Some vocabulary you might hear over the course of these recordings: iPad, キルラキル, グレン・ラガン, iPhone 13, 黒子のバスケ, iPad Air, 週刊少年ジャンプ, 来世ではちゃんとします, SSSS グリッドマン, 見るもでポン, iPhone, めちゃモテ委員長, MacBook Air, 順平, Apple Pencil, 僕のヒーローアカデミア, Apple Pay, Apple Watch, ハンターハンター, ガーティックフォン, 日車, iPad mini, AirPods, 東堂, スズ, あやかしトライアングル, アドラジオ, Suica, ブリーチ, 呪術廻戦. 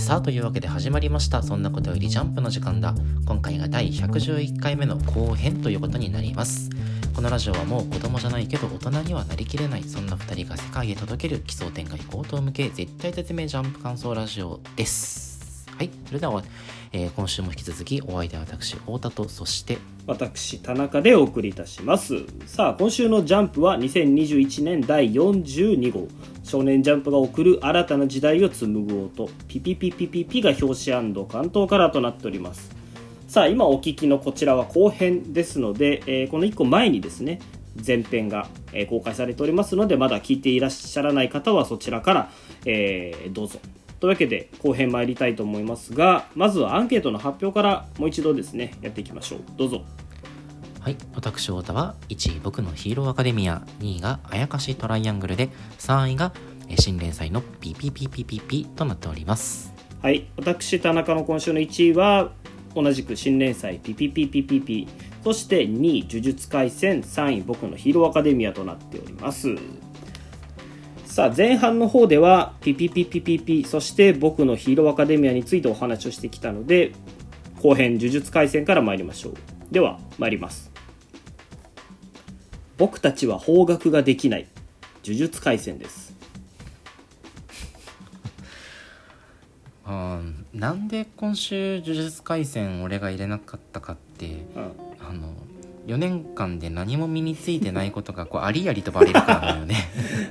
さあというわけで始まりました。そんなことよりジャンプの時間だ。今回が第111回目の後編ということになります。このラジオはもう子供じゃないけど大人にはなりきれない、そんな2人が世界へ届ける奇想天外高等向け絶対絶命ジャンプ感想ラジオです。はい、それでは、今週も引き続きお相手は私太田と、そして私田中でお送りいたします。さあ、今週のジャンプは2021年第42号少年ジャンプが送る新たな時代を紡ぐ音、ピピピピピピが表紙&関東カラーとなっております。さあ、今お聞きのこちらは後編ですので、この1個前にですね前編が公開されておりますので、まだ聞いていらっしゃらない方はそちらから、どうぞというわけで後編参りたいと思いますが、まずはアンケートの発表からもう一度ですねやっていきましょう。どうぞ。はい、私太田は1位僕のヒーローアカデミア、2位があやかしトライアングルで、3位が新連載のピピピピピピとなっております。はい、私田中の今週の1位は同じく新連載ピピピピピピ、そして2位呪術廻戦、3位僕のヒーローアカデミアとなっております。さあ、前半の方ではピピピピピピ、そして僕のヒーローアカデミアについてお話をしてきたので、後編呪術廻戦から参りましょう。では参ります。僕たちは邦楽ができない呪術廻戦です。なんで今週呪術廻戦俺が入れなかったかって、4年間で何も身についてないことがこうありありとバレるからだよね。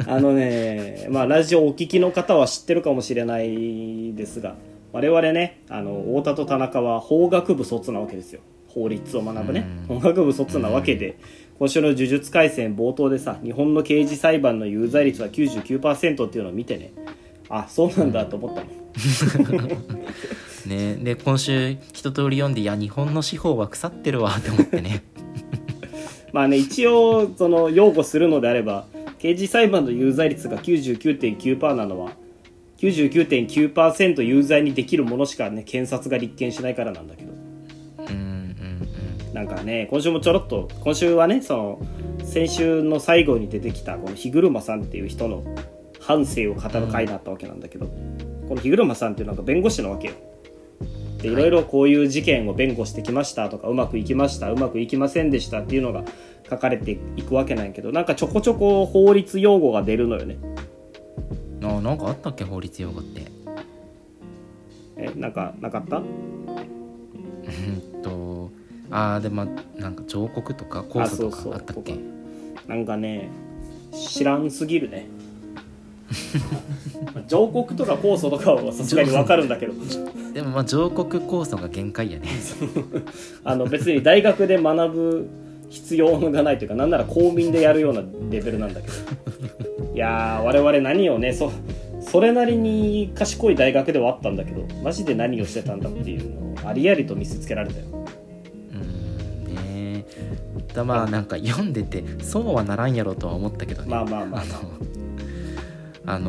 あのね、まあ、ラジオお聞きの方は知ってるかもしれないですが、我々ね、太田と田中は法学部卒なわけですよ。法律を学ぶね、法学部卒なわけで、今週の呪術廻戦冒頭でさ、日本の刑事裁判の有罪率は 99% っていうのを見てね、あ、そうなんだと思ったの。ね、で今週一通り読んで、いや日本の司法は腐ってるわって思ってね。まあね、一応その擁護するのであれば、刑事裁判の有罪率が 99.9% なのは 99.9% 有罪にできるものしかね検察が立件しないからなんだけど、なんかね、今週もちょろっと、今週はね、その先週の最後に出てきたこの日車さんっていう人の反省を語る回だったわけなんだけど、この日車さんっていうのが弁護士なわけよ。で、いろいろこういう事件を弁護してきましたとか、うまくいきました、うまくいきませんでしたっていうのが書かれていくわけなんやけど、なんかちょこちょこ法律用語が出るのよね。あ、なんかあったっけ、法律用語って。なんかなかった？でもなんか彫刻とか構図とかあったっけ。なんかね、知らんすぎるね。上告とか控訴とかはさすがに分かるんだけど、でもまあ上告控訴が限界やね。別に大学で学ぶ必要がないというか、なんなら公民でやるようなレベルなんだけど、いやー、我々何をね、それなりに賢い大学ではあったんだけど、マジで何をしてたんだっていうのをありありと見せつけられたよ。まあなんか読んでてそうはならんやろとは思ったけどね。まあまあまあ、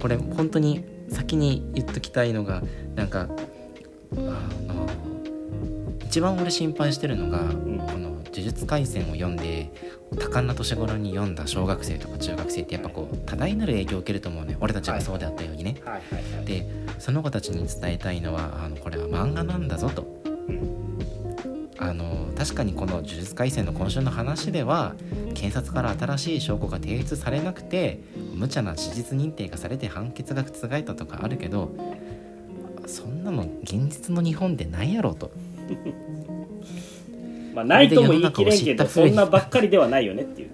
これ本当に先に言っときたいのが、なんか一番俺心配してるのが、この呪術廻戦を読んで多感な年頃に読んだ小学生とか中学生って、やっぱこう多大なる影響を受けると思うね。俺たちがそうであったようにね、でその子たちに伝えたいのは、これは漫画なんだぞと、確かにこの呪術廻戦の今週の話では、検察から新しい証拠が提出されなくて無茶な事実認定がされて判決が覆ったとかあるけど、そんなの現実の日本でないやろと。まあないとも言い切れんけど、そんなばっかりではないよねっていう。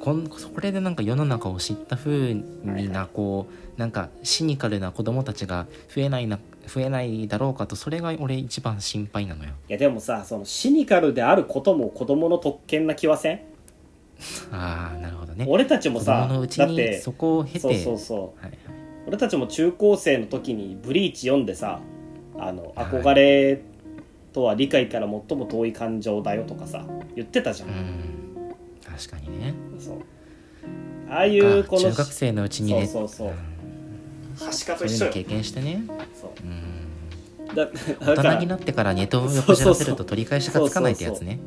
これでなんか世の中を知った風にな、こうなんかシニカルな子供たちが増えないだろうかと、それが俺一番心配なのよ。いやでもさ、そのシニカルであることも子供の特権な気はせん？ああ、なるほどね。俺たちもさ、だってそこを経て、そう、はいはい、俺たちも中高生の時にブリーチ読んでさ、憧れとは理解から最も遠い感情だよとかさ言ってたじゃん。確かにね。そう、ああいうこの中学生のうちにね、はしかと一緒よ。そういうの経験してね。そう、大人になってからネットをよこしらせると取り返しがつかないってやつね。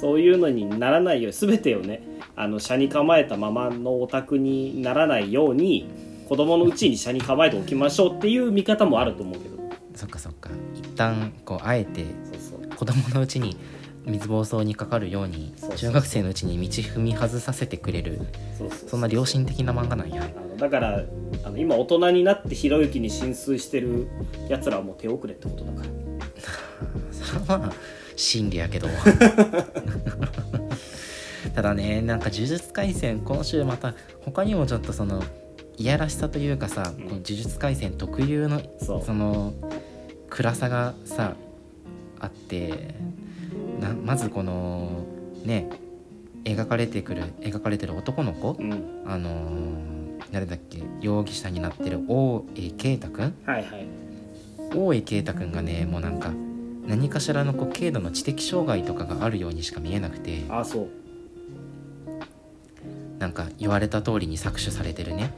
そういうのにならないように、全てをね、車に構えたままのオタクにならないように、子供のうちに車に構えておきましょうっていう見方もあると思うけど、そっかそっか、一旦こうあえて子供のうちに水暴走にかかるように中学生のうちに道踏み外させてくれる、そんな良心的な漫画なんや。だから今大人になってひろゆきに浸水してるやつらはもう手遅れってことだからそれはまあ真理やけどただね、なんか呪術廻戦今週また他にもちょっとそのいやらしさというかさ、この呪術廻戦特有のその暗さがさあって、まずこのね描かれてる男の子、うん、誰だっけ、容疑者になってる大江啓太くん、はいはい、大江啓太くんがね、もうなんか何かしらのこう軽度の知的障害とかがあるようにしか見えなくて、あ、そう、なんか言われた通りに搾取されてるね、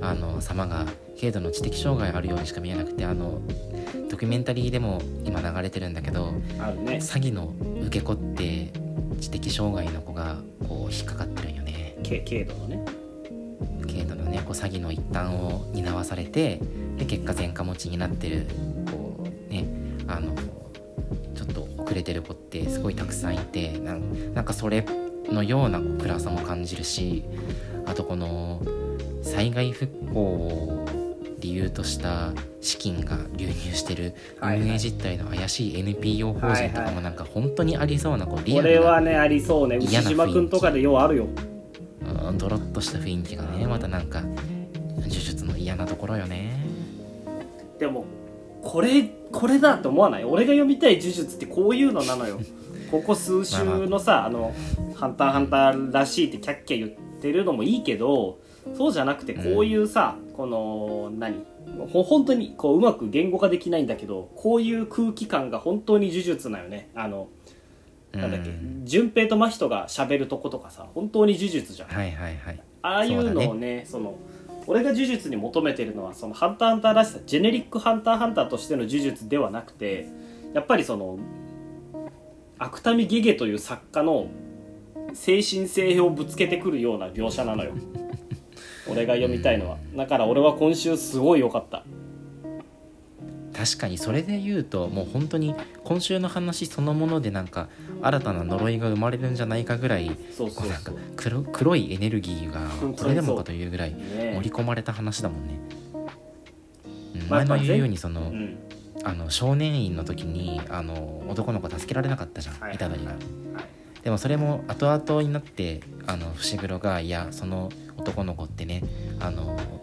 うん、様が軽度の知的障害あるようにしか見えなくて、ドキュメンタリーでも今流れてるんだけど、あるね、詐欺の受け子って知的障害の子がこう引っかかってるんよね、軽度のねこう詐欺の一端を担わされて、で結果前科持ちになってるこうね、ちょっと遅れてる子ってすごいたくさんいて、なんかそれのような暗さも感じるし、あとこの災害復興を理由とした資金が流入してる運営実態の怪しい NPO 法人とかもなんか本当にありそうな、こうリアルな、これはねありそうね、牛島くんとかでようあるよ、ドロッとした雰囲気がね、またなんか呪術の嫌なところよね。でもこれだと思わない？俺が読みたい呪術ってこういうのなのよここ数週のさ、ハンターハンターらしいってキャッキャ言ってるのもいいけど、そうじゃなくてこういうさ、この本当にこううまく言語化できないんだけど、こういう空気感が本当に呪術なよね。なんだっけ、順平と真人が喋るとことかさ、本当に呪術じゃん、はいはいはい、ああいうのをね、その俺が呪術に求めてるのは、そのハンターハンターらしさ、ジェネリックハンターハンターとしての呪術ではなくて、やっぱりその芥見ゲゲという作家の精神性をぶつけてくるような描写なのよ俺が読みたいのは、だから俺は今週すごい良かった。確かにそれで言うと、もう本当に今週の話そのものでなんか新たな呪いが生まれるんじゃないかぐらい、そうなんか黒いエネルギーがこれでもかというぐらい盛り込まれた話だもんね、うん、前の言うようにその、うん、少年院の時に男の子助けられなかったじゃん、虎杖が。でもそれも後々になって伏黒が、いやその男の子ってね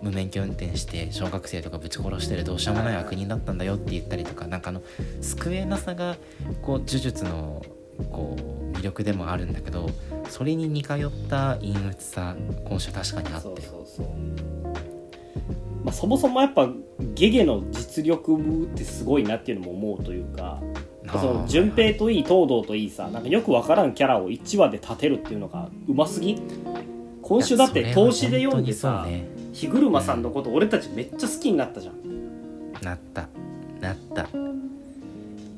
無免許運転して小学生とかぶち殺してるどうしようもない悪人だったんだよって言ったりとか、なんか救えなさがこう呪術のこう魅力でもあるんだけど、それに似通った陰鬱さ今週確かにあって、そう、まあ、そもそもやっぱゲゲの実力ってすごいなっていうのも思うというか、その順平といい東堂といいさ、なんかよく分からんキャラを1話で立てるっていうのがうますぎ。今週だって投資で読んでさ、ね、日車さんのこと俺たちめっちゃ好きになったじゃん、なった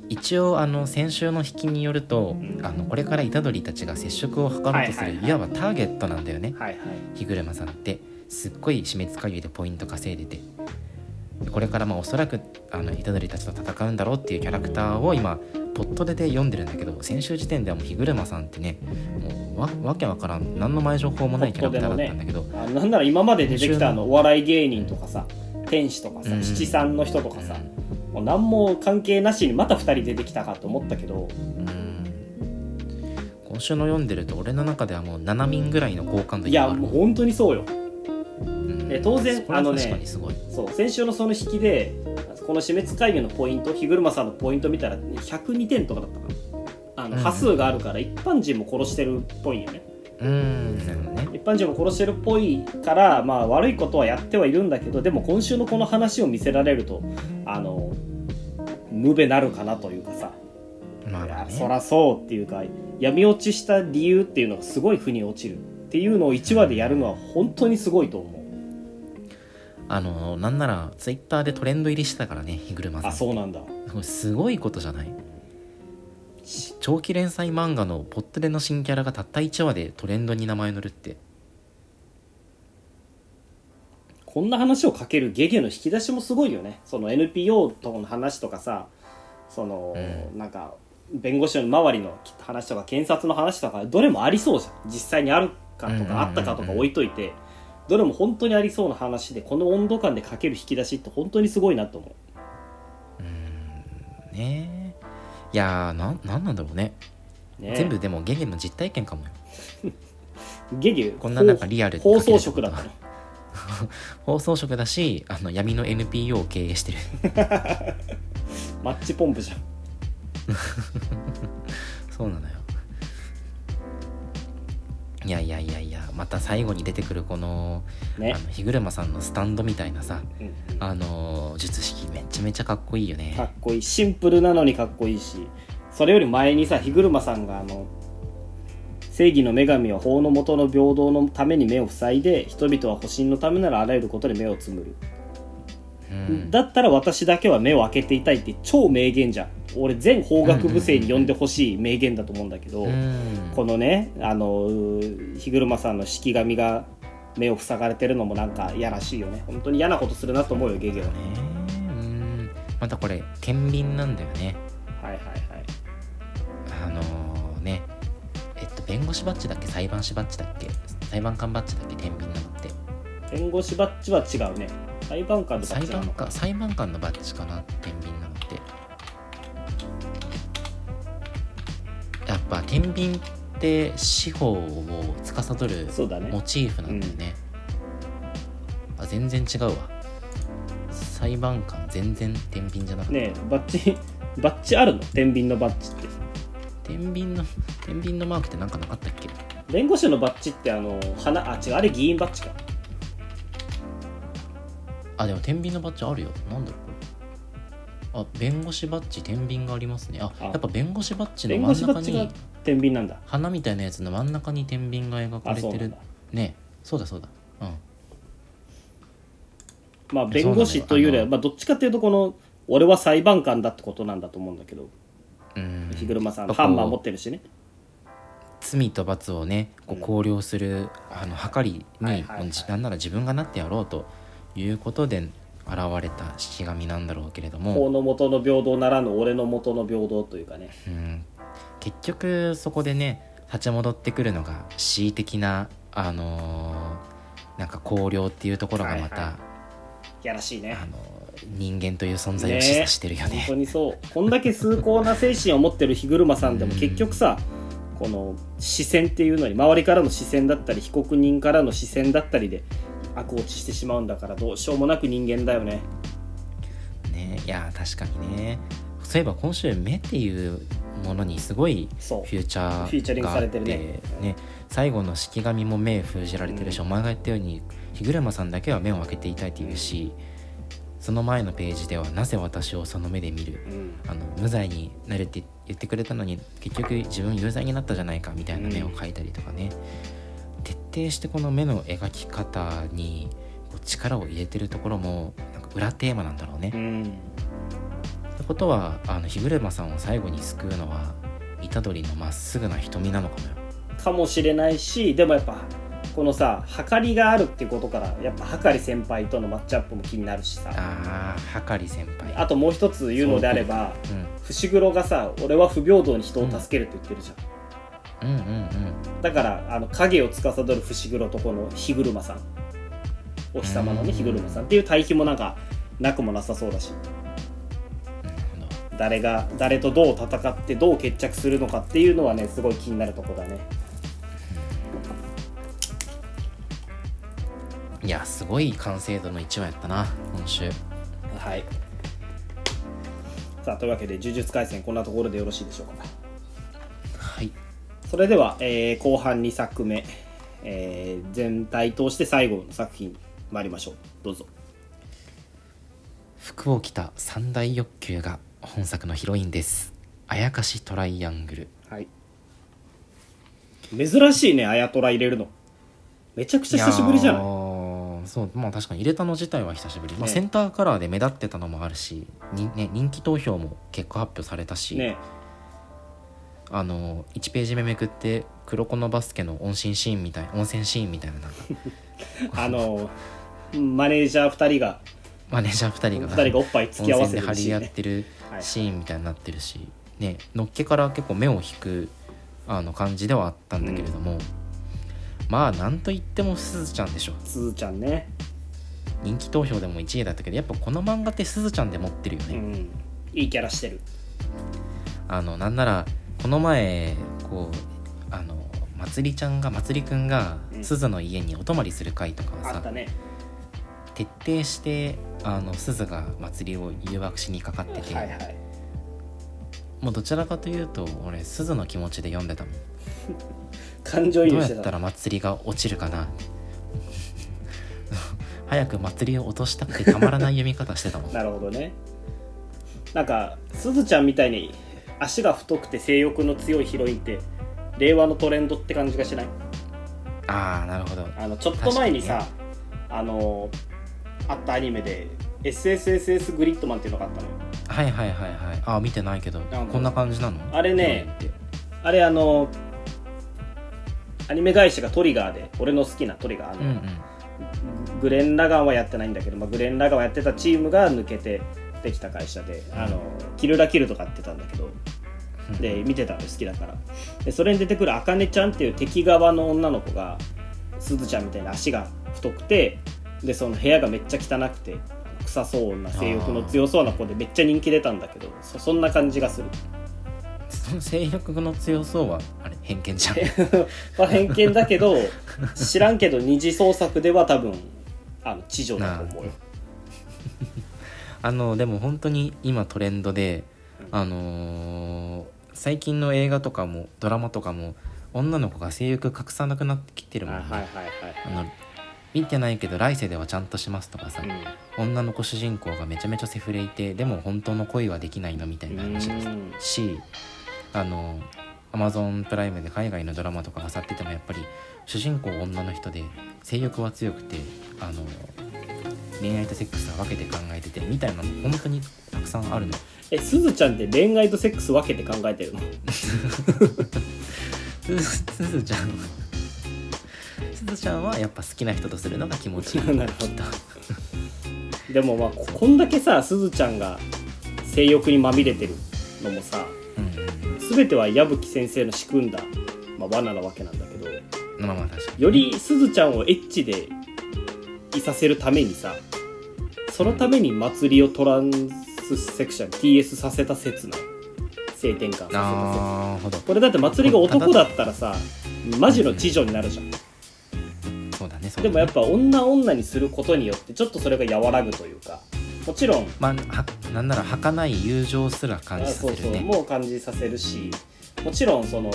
一応先週の引きによると、うん、これから虎杖たちが接触を図ろうとする、いわばターゲットなんだよね、はいはい、日車さんってすっごい死滅回避でポイント稼いでて、これからまあおそらく虎杖たちと戦うんだろうっていうキャラクターを今ポットで読んでるんだけど、先週時点ではもう日車さんってね、もう わけわからん何の前情報もないキャラクターだったんだけど、ね、なんなら今まで出てきたお笑い芸人とかさ、天使とかさ、七三の人とかさ、もう何も関係なしにまた2人出てきたかと思ったけど、今週の読んでると俺の中ではもう7人ぐらいの好感度がある。いやもう本当にそうよ。当然そう先週のその引きでこの死滅回避のポイント、日車さんのポイント見たら、ね、102点とかだったかな、波数があるから一般人も殺してるっぽいよね、一般人も殺してるっぽいから、まあ、悪いことはやってはいるんだけど、でも今週のこの話を見せられると無べなるかなというかさ、まあね、いやそらそうっていうか、闇落ちした理由っていうのがすごい腑に落ちるっていうのを1話でやるのは本当にすごいと思う。なんならツイッターでトレンド入りしてたからね、日車さん。あ、そうなんだ。すごいことじゃない？長期連載漫画のポットでの新キャラがたった1話でトレンドに名前載るって、こんな話をかけるゲゲの引き出しもすごいよね。その NPO との話とかさ、その、なんか弁護士の周りの話とか検察の話とか、どれもありそうじゃん。実際にあるかとかあったかとか置いといて、どれも本当にありそうな話で、この温度感でかける引き出しって本当にすごいなと思う。ねえ、いやー、なんなんだろう ね。全部でもゲゲの実体験かもよ。ゲゲこんななんかリアル放送色だったの。放送色だし、あの闇の NPO を経営してる。マッチポンプじゃん。そうなのよ。いやいやいやいや、また最後に出てくるこの、ね、あの日車さんのスタンドみたいなさ、術式めちゃめちゃかっこいいよね。かっこいい。シンプルなのにかっこいいし、それより前にさ、日車さんがあの正義の女神は法の下の平等のために目を塞いで、人々は保身のためならあらゆることで目をつむる、だったら私だけは目を開けていたいって超名言じゃん。俺全法学部生に呼んでほしい名言だと思うんだけど、このね、あの日車さんの式神が目を塞がれてるのもなんかやらしいよね。本当に嫌なことするなと思うよゲゲはね。またこれ天秤なんだよね。はいはいはい。ね、弁護士バッジだっけ、裁判士バッジだっけ、裁判官バッジだっけ、天秤なのって。弁護士バッジは違うね。裁判官のバッジなのか。裁判官のバッジかな、天秤なのって。やっぱ天秤って司法を司るモチーフなんだよ ね。あ、全然違うわ。裁判官全然天秤じゃなかったね。え、バッジあるの、天秤のバッジって。天秤のマークってなんかなかったっけ。弁護士のバッジって違う、あれ議員バッジか。あ、でも天秤のバッジあるよ。なんだろうこれ。あ、弁護士バッジ、天秤がありますね。あ、やっぱ弁護士バッジの真ん中に天秤なんだ。花みたいなやつの真ん中に天秤が描かれてるね。そうだそうだ。まあ弁護士というよりは、まあどっちかっていうとこの俺は裁判官だってことなんだと思うんだけど。日車さんハンマー持ってるしね。罪と罰をね、こう考慮するはかりに、なんなら自分がなってやろうということで現れた式神なんだろうけれども、法の元の平等ならぬ俺の元の平等というかね、結局そこでね立ち戻ってくるのが恣意的な、なんか考慮っていうところがまた、いやらしいね。人間という存在を示唆してるよ ね。本当にそう。こんだけ崇高な精神を持ってる日車さんでも結局さ、この視線っていうのに、周りからの視線だったり被告人からの視線だったりで悪落ちしてしまうんだから、どうしようもなく人間だよ ね。いや確かにね。そういえば今週目っていうものにすごいフューチャーがあって、最後の式神も目封じられてるし、お前が言ったように日車さんだけは目を開けていたいっていうし、その前のページではなぜ私をその目で見る、無罪になるって言ってくれたのに結局自分有罪になったじゃないかみたいな目を描いたりとかね、徹底してこの目の描き方に力を入れてるところもなんか裏テーマなんだろうね、ってことは日車さんを最後に救うのは虎杖のまっすぐな瞳なのかもよ。かもしれないし、でもやっぱこのさ、はかりがあるってことから、やっぱはかり先輩とのマッチアップも気になるしさ。はかり先輩。あともう一つ言うのであれば、伏黒がさ、俺は不平等に人を助けるって言ってるじゃん。だから影を司る伏黒とこの日車さん、お日様のね日車さんっていう対比もなんかなくもなさそうだし、誰が誰とどう戦ってどう決着するのかっていうのはね、すごい気になるとこだね。いやすごい完成度の1話やったな今週。はい。さあというわけで呪術廻戦こんなところでよろしいでしょうか。はい。それでは、後半2作目、全体通して最後の作品参りましょう。どうぞ。服を着た三大欲求が本作のヒロインです。あやかしトライアングル。はい。珍しいね、あやトラ入れるの。めちゃくちゃ久しぶりじゃない。そう、まあ、確かに入れたの自体は久しぶり、センターカラーで目立ってたのもあるし、人気投票も結果発表されたし、1ページ目めくって黒子のバスケの温泉シーンみたいなマネージャー2人がおっぱい突き合わせてるシーンね、温泉で張り合ってるシーンみたいになってるし、はいね、のっけから結構目を引く感じではあったんだけれども、うん、まあなんといってもすずちゃんでしょ。すずちゃんね、人気投票でも1位だったけど、やっぱこの漫画ってすずちゃんで持ってるよね、うん、いいキャラしてる。なんならこの前こうまつりくんがすずの家にお泊まりする回とかはさ、あったね、徹底してすずがまつりを誘惑しにかかってて、はいはい、もうどちらかというと俺すずの気持ちで読んでたもん感情移入してた。どうやったらまつりが落ちるかな早くまつりを落としたくてたまらない読み方してたもんなるほどね。なんかすずちゃんみたいに足が太くて性欲の強いヒロインって令和のトレンドって感じがしない？ああ、なるほど。ちょっと前にさ、あったアニメで SSSS グリッドマンっていうのがあったのよ。はいはいはいはい。ああ、見てないけど、こんな感じなの？あれね、あれアニメ会社がトリガーで、俺の好きなトリガー、グレン・ラガンはやってないんだけど、まあ、グレン・ラガンはやってたチームが抜けてできた会社で、キルラキルとかやってたんだけど、で見てたの好きだから。でそれに出てくるあかねちゃんっていう敵側の女の子がすずちゃんみたいな足が太くて、でその部屋がめっちゃ汚くて臭そうな性欲の強そうな子でめっちゃ人気出たんだけど、 そんな感じがする。その性欲の強そうはあれ偏見じゃんまあ偏見だけど知らんけど二次創作では多分地上だと思うよでも本当に今トレンドで最近の映画とかもドラマとかも女の子が性欲隠さなくなってきてるもんね。見てないけど来世ではちゃんとしますとかさ、女の子主人公がめちゃめちゃセフレいて、でも本当の恋はできないのみたいな話ですし、Amazon プライムで海外のドラマとか漁っててもやっぱり主人公女の人で性欲は強くて恋愛とセックスは分けて考えててみたいなの本当にたくさんあるの。すずちゃんって恋愛とセックス分けて考えてるのすずちゃんはやっぱ好きな人とするのが気持ちいいなるほどでもまあこんだけさすずちゃんが性欲にまみれてるのもさ、全ては矢吹先生の仕組んだ、罠なわけなんだけど、まあ確かによりすずちゃんをエッチでいさせるためにさ、そのために祭りをトランセクション TS させた説な、性転換させた説。これだって祭りが男だったらさ、マジの痴女になるじゃん、そうだね、そうだね。でもやっぱ女にすることによってちょっとそれが和らぐというか、もちろん、なんなら儚い友情すら感じさせるね。そうそう、もう感じさせるし、もちろんその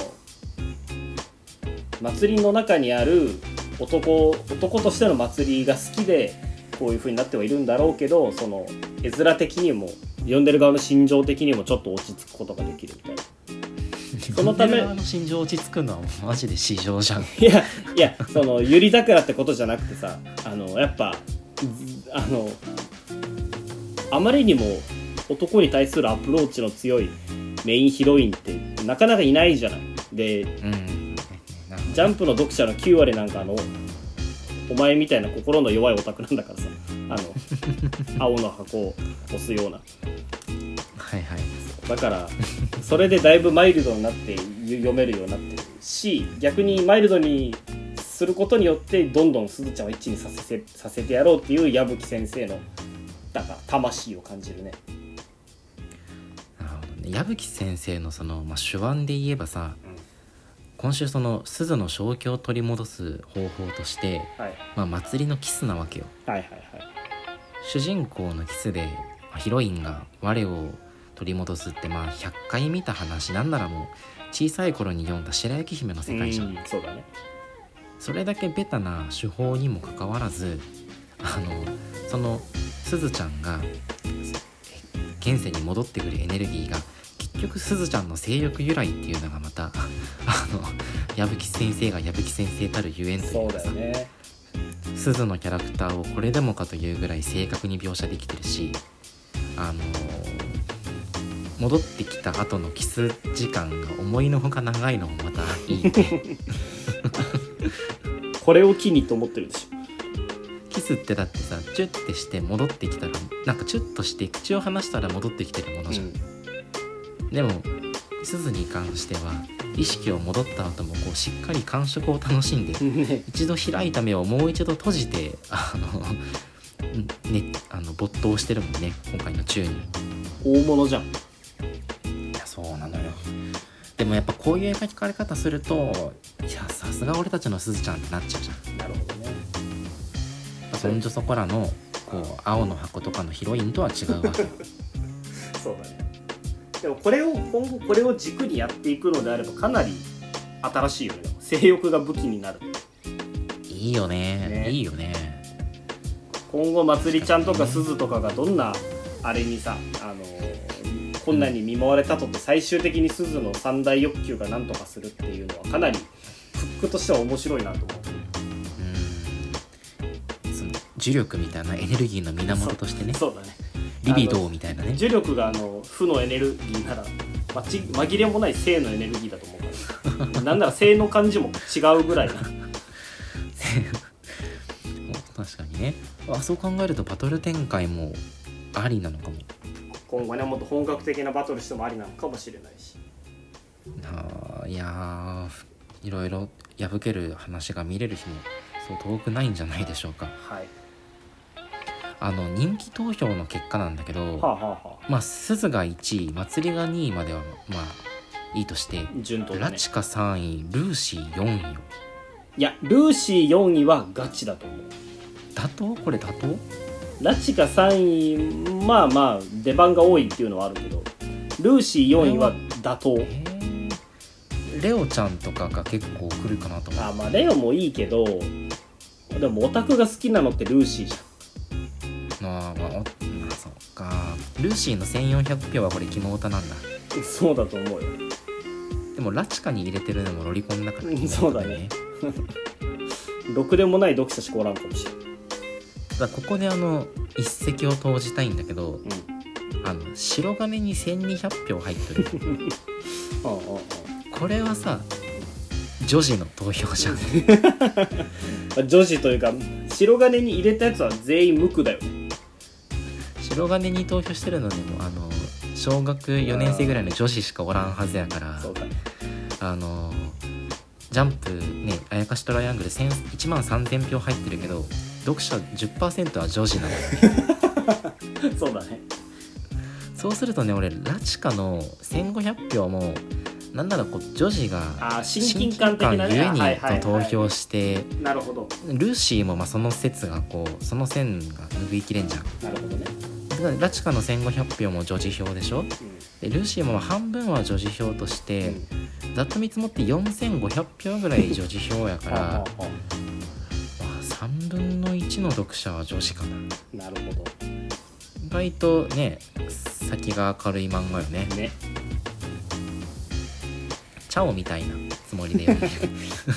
祭りの中にある男としての祭りが好きでこういう風になってはいるんだろうけど、その絵面的にも読んでる側の心情的にもちょっと落ち着くことができるみたいなそのための心情落ち着くのはマジで至上じゃんいやそのゆり桜ってことじゃなくてさ、やっぱあまりにも男に対するアプローチの強いメインヒロインってなかなかいないじゃない。で、ジャンプの読者の9割なんかお前みたいな心の弱いオタクなんだからさ、青の箱を押すような、はいはい、だからそれでだいぶマイルドになって読めるようになってるし、逆にマイルドにすることによってどんどんすずちゃんを一にさせてやろうっていう矢吹先生のだから魂を感じるね。なるほどね。矢吹先生のその、手腕で言えばさ、今週その鈴の正気を取り戻す方法として、祭りのキスなわけよ、主人公のキスでヒロインが我を取り戻すって100回見た話。なんならもう小さい頃に読んだ白雪姫の世界じゃん。そうだね。それだけベタな手法にもかかわらず、そのすずちゃんが現世に戻ってくるエネルギーが結局すずちゃんの性欲由来っていうのがまた矢吹先生が矢吹先生たるゆえんというかさ、すずのキャラクターをこれでもかというぐらい正確に描写できてるし、戻ってきた後のキス時間が思いのほか長いのもまたいいねこれを機にと思ってるでしょ。キススってだってさ、チュッてして戻ってきたら、なんかチュッとして口を離したら戻ってきてるものじゃん、うん、でもすずに関しては意識を戻った後もこうしっかり感触を楽しんで、一度開いた目をもう一度閉じてね、没頭してるもんね、今回の宙に。大物じゃん。いや、そうなのよ。でもやっぱこういう描かれ方すると、いや、さすが俺たちのすずちゃんってなっちゃうじゃん。なるほどね。そんじょそこらのこう青の箱とかのヒロインとは違うわけ。そうだね。でもこれを今後これを軸にやっていくのであればかなり新しいよね。性欲が武器になる。いいよ ね。いいよね。今後まつりちゃんとかすずとかがどんなあれにさ、こんなに見舞われたとって、最終的にすずの三大欲求が何とかするっていうのはかなりフックとしては面白いなと思う。うん。その呪力みたいなエネルギーの源としてね。そうだね。リビドーみたいなね。重力が負のエネルギーなら、紛れもない正のエネルギーだと思うから。なんなら正の感じも違うぐらいな。確かにね。そう考えるとバトル展開もありなのかも。今後ね、もっと本格的なバトルしてもありなのかもしれないし。いや、いろいろ破ける話が見れる日もそう遠くないんじゃないでしょうか。はい。人気投票の結果なんだけど、まあ鈴が1位、まつりが2位まではまあいいとして、ね、ラチカ3位、ルーシー4位よ。いや、ルーシー4位はガチだと思う。妥当？これ妥当？ラチカ3位、まあまあ出番が多いっていうのはあるけど、ルーシー4位は妥当。レオちゃんとかが結構来るかなと思う。まあレオもいいけど、でもオタクが好きなのってルーシーじゃん。そっか。ルーシーの1400票はこれキモオタなんだ。そうだと思うよ。でもラチカに入れてるのもロリコンだから、ね、そうだね。ろくでもない読者しかおらんかもしれない。だここで一石を投じたいんだけど、うん、白金に1200票入ってる。これはさ、女児の投票じゃん。女児というか、白金に入れたやつは全員無垢だよね。白金に投票してるのでも小学4年生ぐらいの女子しかおらんはずやから。そうか、ね、ジャンプね、あやかしトライアングル1万3000票入ってるけど、読者 10% は女子なの、ね。そうだね。そうするとね、俺ラチカの1500票もなんならこう女子が親近感的なゆえにと投票して、なるほど。ルーシーもまあその説がこう、その線が拭いきれんじゃん。なるほどね。ラチカの1500票も女子票でしょ、うん、でルーシーも半分は女子票として、うん、ざっと見積もって4500票ぐらい女子票やから。3分の1の読者は女子かな。なるほど。意外とね、先が明るい漫画よね。ね、チャオみたいなつもりで読んで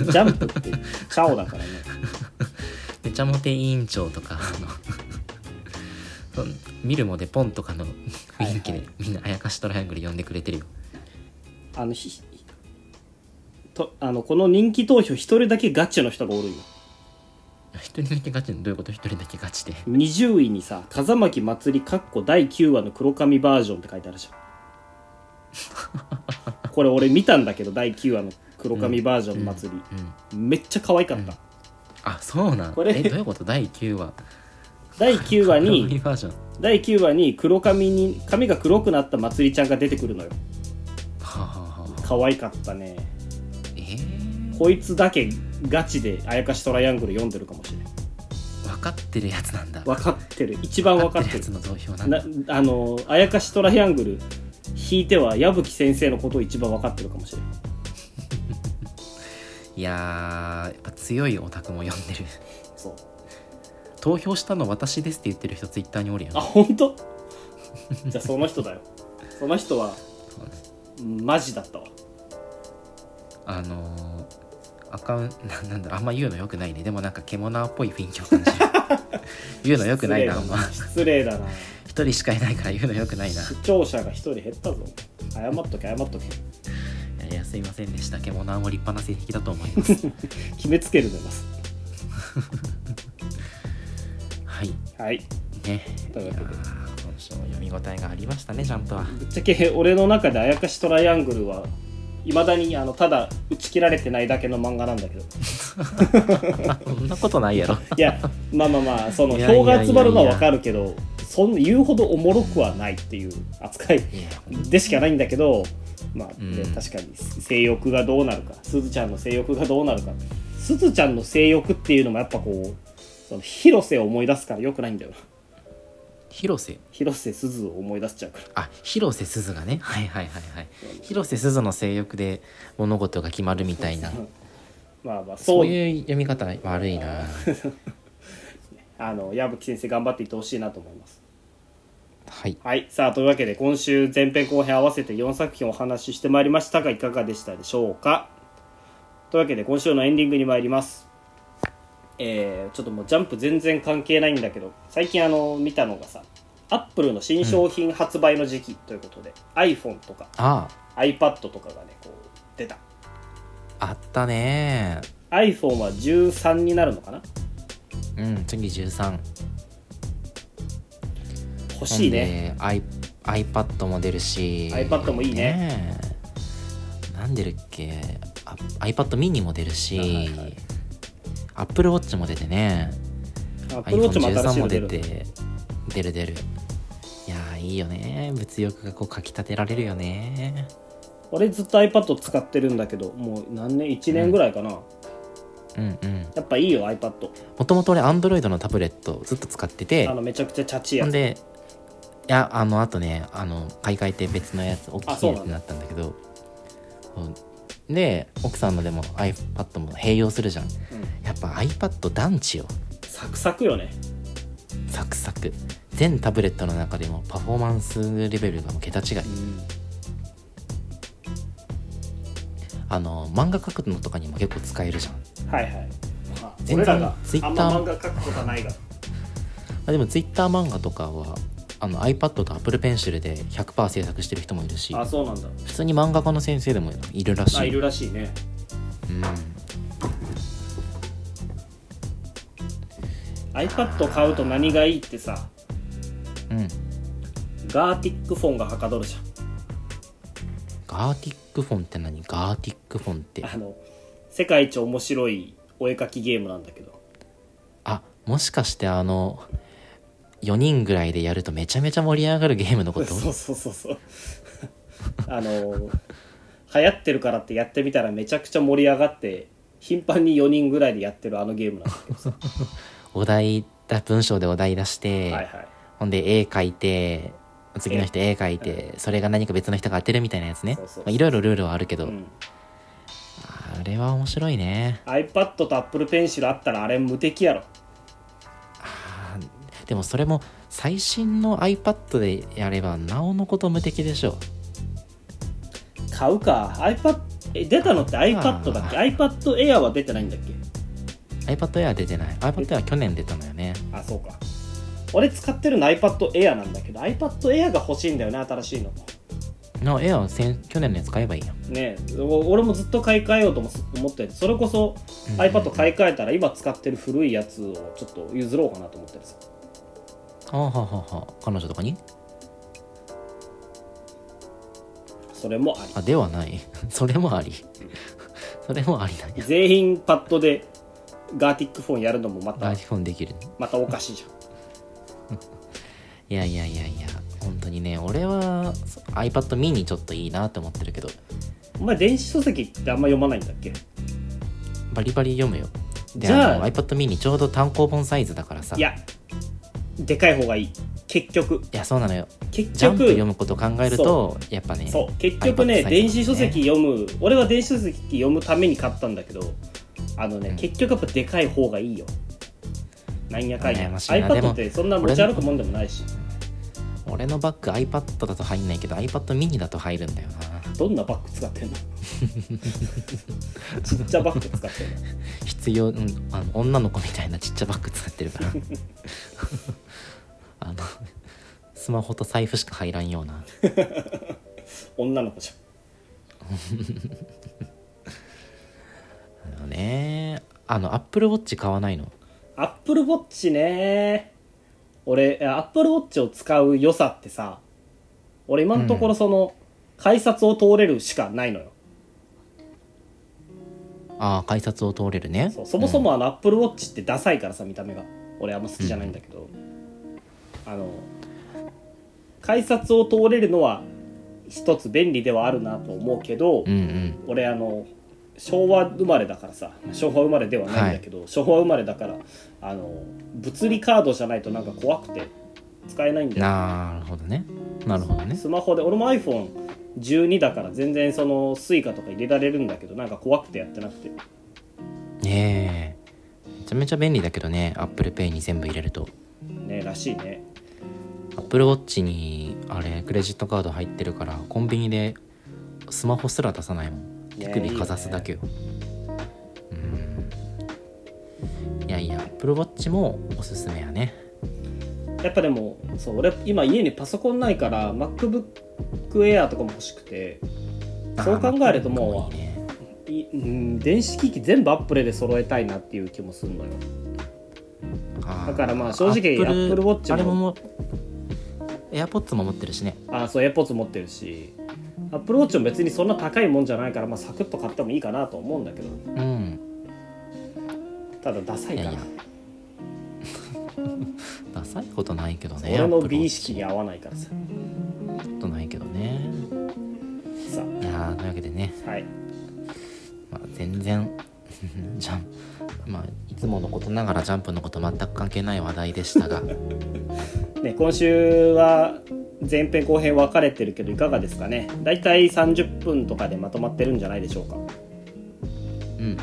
る。ジャンプってチャオだからね。めちゃモテ委員長とか見るもでポンとかの雰囲気で、はいはい、みんなあやかしトライアングル読んでくれてるよ。この人気投票一人だけガチの人がおるよ。一人だけガチの、どういうこと？一人だけガチで20位にさ、風巻まつりかっこ第9話の黒髪バージョンって書いてあるじゃん。これ俺見たんだけど、第9話の黒髪バージョンの祭り、めっちゃ可愛かった、そうなん。これどういうこと？第9話に第9話に黒髪に髪が黒くなったまつりちゃんが出てくるのよ。可愛かったね。こいつだけガチであやかしトライアングル読んでるかもしれない。分かってるやつなんだ。分かってる。一番分かってるやつの投票なんだ。あやかしトライアングル引いては矢吹先生のことを一番分かってるかもしれない。いやー、やっぱ強いオタクも読んでる。そう、投票したの私ですって言ってる人ツイッターにおるやん。本当？じゃあその人だよ。その人はマジだったわ。アカウントなんだ、あんま言うのよくないね。でもなんか獣っぽい雰囲気を感じる。言うのよくないな、あんま。失礼だな。一人しかいないから言うのよくないな。視聴者が一人減ったぞ。謝っとけ謝っとけ。いや、すいませんでした。獣はもう立派な性癖だと思います。決めつけるでます。はいはいね、というわけで今週も読み応えがありましたね。ジャンプはぶっちゃけ俺の中であやかしトライアングルは未だにただ打ち切られてないだけの漫画なんだけどそんなことないやろいやまあまあまあその票が集まるのは分かるけどそんな言うほどおもろくはないっていう扱いでしかないんだけど、まあうん、確かに性欲がどうなるかすずちゃんの性欲がどうなるかすずちゃんの性欲っていうのもやっぱこうその広瀬を思い出すからよくないんだよな。広瀬すずを思い出しちゃうから。あ、広瀬すずがね、はいはいはいはい、広瀬すずの性欲で物事が決まるみたいなまあまあそういう読み方悪いな矢吹先生頑張っていってほしいなと思います。はい、はい、さあというわけで今週前編後編合わせて4作品お話ししてまいりましたがいかがでしたでしょうか。というわけで今週のエンディングに参ります。ちょっともうジャンプ全然関係ないんだけど最近見たのがさアップルの新商品発売の時期ということで、うん、iPhone とかiPad とかがねこう出た。あったね。 iPhone は13になるのかな。うん次13欲しいね。 iPad も出るし iPad もいい ねなんでるっけ。 iPad mini も出るし、はいはいはい、Apple Watch も出てね。 Apple Watch も新しいの出る。 iPhone 13も出て出るいやーいいよね。物欲がこうかきたてられるよね。俺ずっと iPad 使ってるんだけどもう何年1年ぐらいかな、うん、うんうんやっぱいいよ iPad。 もともと俺 Android のタブレットずっと使っててめちゃくちゃチャチやつでいやあとね買い替えて別のやつ大きいやつになったんだけどで奥さんのでも iPad も併用するじゃん、うん、やっぱ iPad 団地よ。サクサクよね。サクサク全タブレットの中でもパフォーマンスレベルがもう桁違い、うん、漫画描くのとかにも結構使えるじゃん。はいはい、まあ、全然俺らがあんま漫画描くことはないがでも Twitter 漫画とかはiPad と Apple Pencil で 100% 制作してる人もいるし。あ、そうなんだ。普通に漫画家の先生でもいるらしい。あ、いるらしいね。うん。iPad 買うと何がいいってさ、うん。ガーティックフォンがはかどるじゃん。ガーティックフォンって何？ガーティックフォンって世界一面白いお絵描きゲームなんだけど。あ、もしかして4人ぐらいでやるとめちゃめちゃ盛り上がるゲームのことそうそうそうそう流行ってるからってやってみたらめちゃくちゃ盛り上がって頻繁に4人ぐらいでやってるゲームなんだけどさ文章でお題出して、はいはい、ほんで絵描いて次の人絵描いて、それが何か別の人が当てるみたいなやつね。いろいろルールはあるけど、うん、あれは面白いね。 iPad と Apple Pencil あったらあれ無敵やろ。でもそれも最新の iPad でやればなおのこと無敵でしょ。買うか。 iPad 出たのって iPad だっけ。 iPad Air は出てないんだっけ。 iPad Air 出てない。 iPad Air 去年出たのよね。あ、そうか。俺使ってるの iPad Air なんだけど iPad Air が欲しいんだよね、新しいの。Air は去年のやつ買えばいいやんね。俺もずっと買い替えようと思ってて、それこそ iPad 買い替えたら今使ってる古いやつをちょっと譲ろうかなと思ってるさ。はあはあはあ、彼女とかにそれもあり。あ、ではないそれもありそれもありなんや。全員パッドでガーティックフォンやるのもまたガーティックフォンできるまたおかしいじゃんいやいやいやいや本当にね。俺は iPad mini ちょっといいなって思ってるけど。お前電子書籍ってあんま読まないんだっけ。バリバリ読むよ。でじゃあ iPad mini ちょうど単行本サイズだからさ。いやでかい方がいい結局。いやそうなのよ。結局ジャンプ読むことを考えるとやっぱね。そう結局ね、電子書籍読む。俺は電子書籍読むために買ったんだけどうん、結局やっぱでかい方がいいよ。なんやかんや iPad ってそんな持ち歩くもんでもないし。俺のバッグ iPad だと入んないけど iPad mini だと入るんだよな。どんなバッグ使ってんのちっちゃバッグ使ってんの必要、うん、女の子みたいなちっちゃバッグ使ってるからスマホと財布しか入らんような女の子じゃんね。Apple Watch 買わないの。Apple Watch ねー俺 Apple Watch を使う良さってさ、俺今のところその、うん、改札を通れるしかないのよ。ああ、改札を通れるね。 そもそもApple Watch ってダサいからさ、見た目が俺あんま好きじゃないんだけど、うん、改札を通れるのは一つ便利ではあるなと思うけど、うんうん、俺昭和生まれだからさ、昭和生まれではないんだけど、はい、昭和生まれだから物理カードじゃないとなんか怖くて使えないんだよ。なるほどね、なるほどね。スマホで俺も iPhone12 だから全然その Suica とか入れられるんだけど、なんか怖くてやってなくてね。え、めちゃめちゃ便利だけどね、 Apple Pay に全部入れるとね。らしいね。 Apple Watch にあれクレジットカード入ってるから、コンビニでスマホすら出さないもん。手首かざすだけよ。うん、いやいや、Apple Watch もおすすめやね。やっぱでもそう、俺今家にパソコンないから MacBook Air とかも欲しくて、そう考えるともういい、ね、電子機器全部 Apple で揃えたいなっていう気もするのよ。だからまあ正直 Apple Watch もあれも AirPods も持ってるしね。あ、そう AirPods 持ってるし。アップルウォッチも別にそんな高いもんじゃないから、まあ、サクッと買ってもいいかなと思うんだけど、うん、ただダサいから。いやいやダサいことないけどね。俺の美意識に合わないからさ、ちょっとないけどね。さあ、いや、というわけでね、はい、まあ、全然ジャンプ、まあ、いつものことながらジャンプのこと全く関係ない話題でしたが、ね、今週は前編後編分かれてるけどいかがですかね。だいたい30分とかでまとまってるんじゃないでしょうか。うん、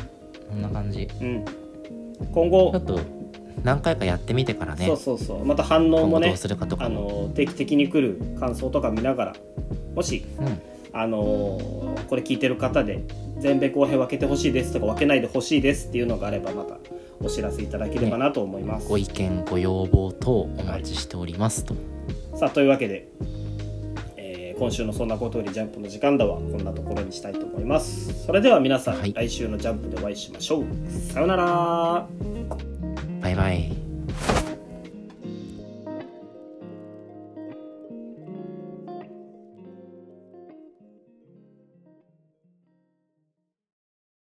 こんな感じ、うん、今後ちょっと何回かやってみてからね。そうそうそう、また反応もね、どうするかとか定期的に来る感想とか見ながら、もし、うん、これ聞いてる方で前編後編分けてほしいですとか分けないでほしいですっていうのがあれば、またお知らせいただければなと思います、ね、ご意見ご要望等お待ちしておりますと、はい。さあ、というわけで、今週のそんなことよりジャンプの時間だはこんなところにしたいと思います。それでは皆さん、はい、来週のジャンプでお会いしましょう。さよなら、バイバイ。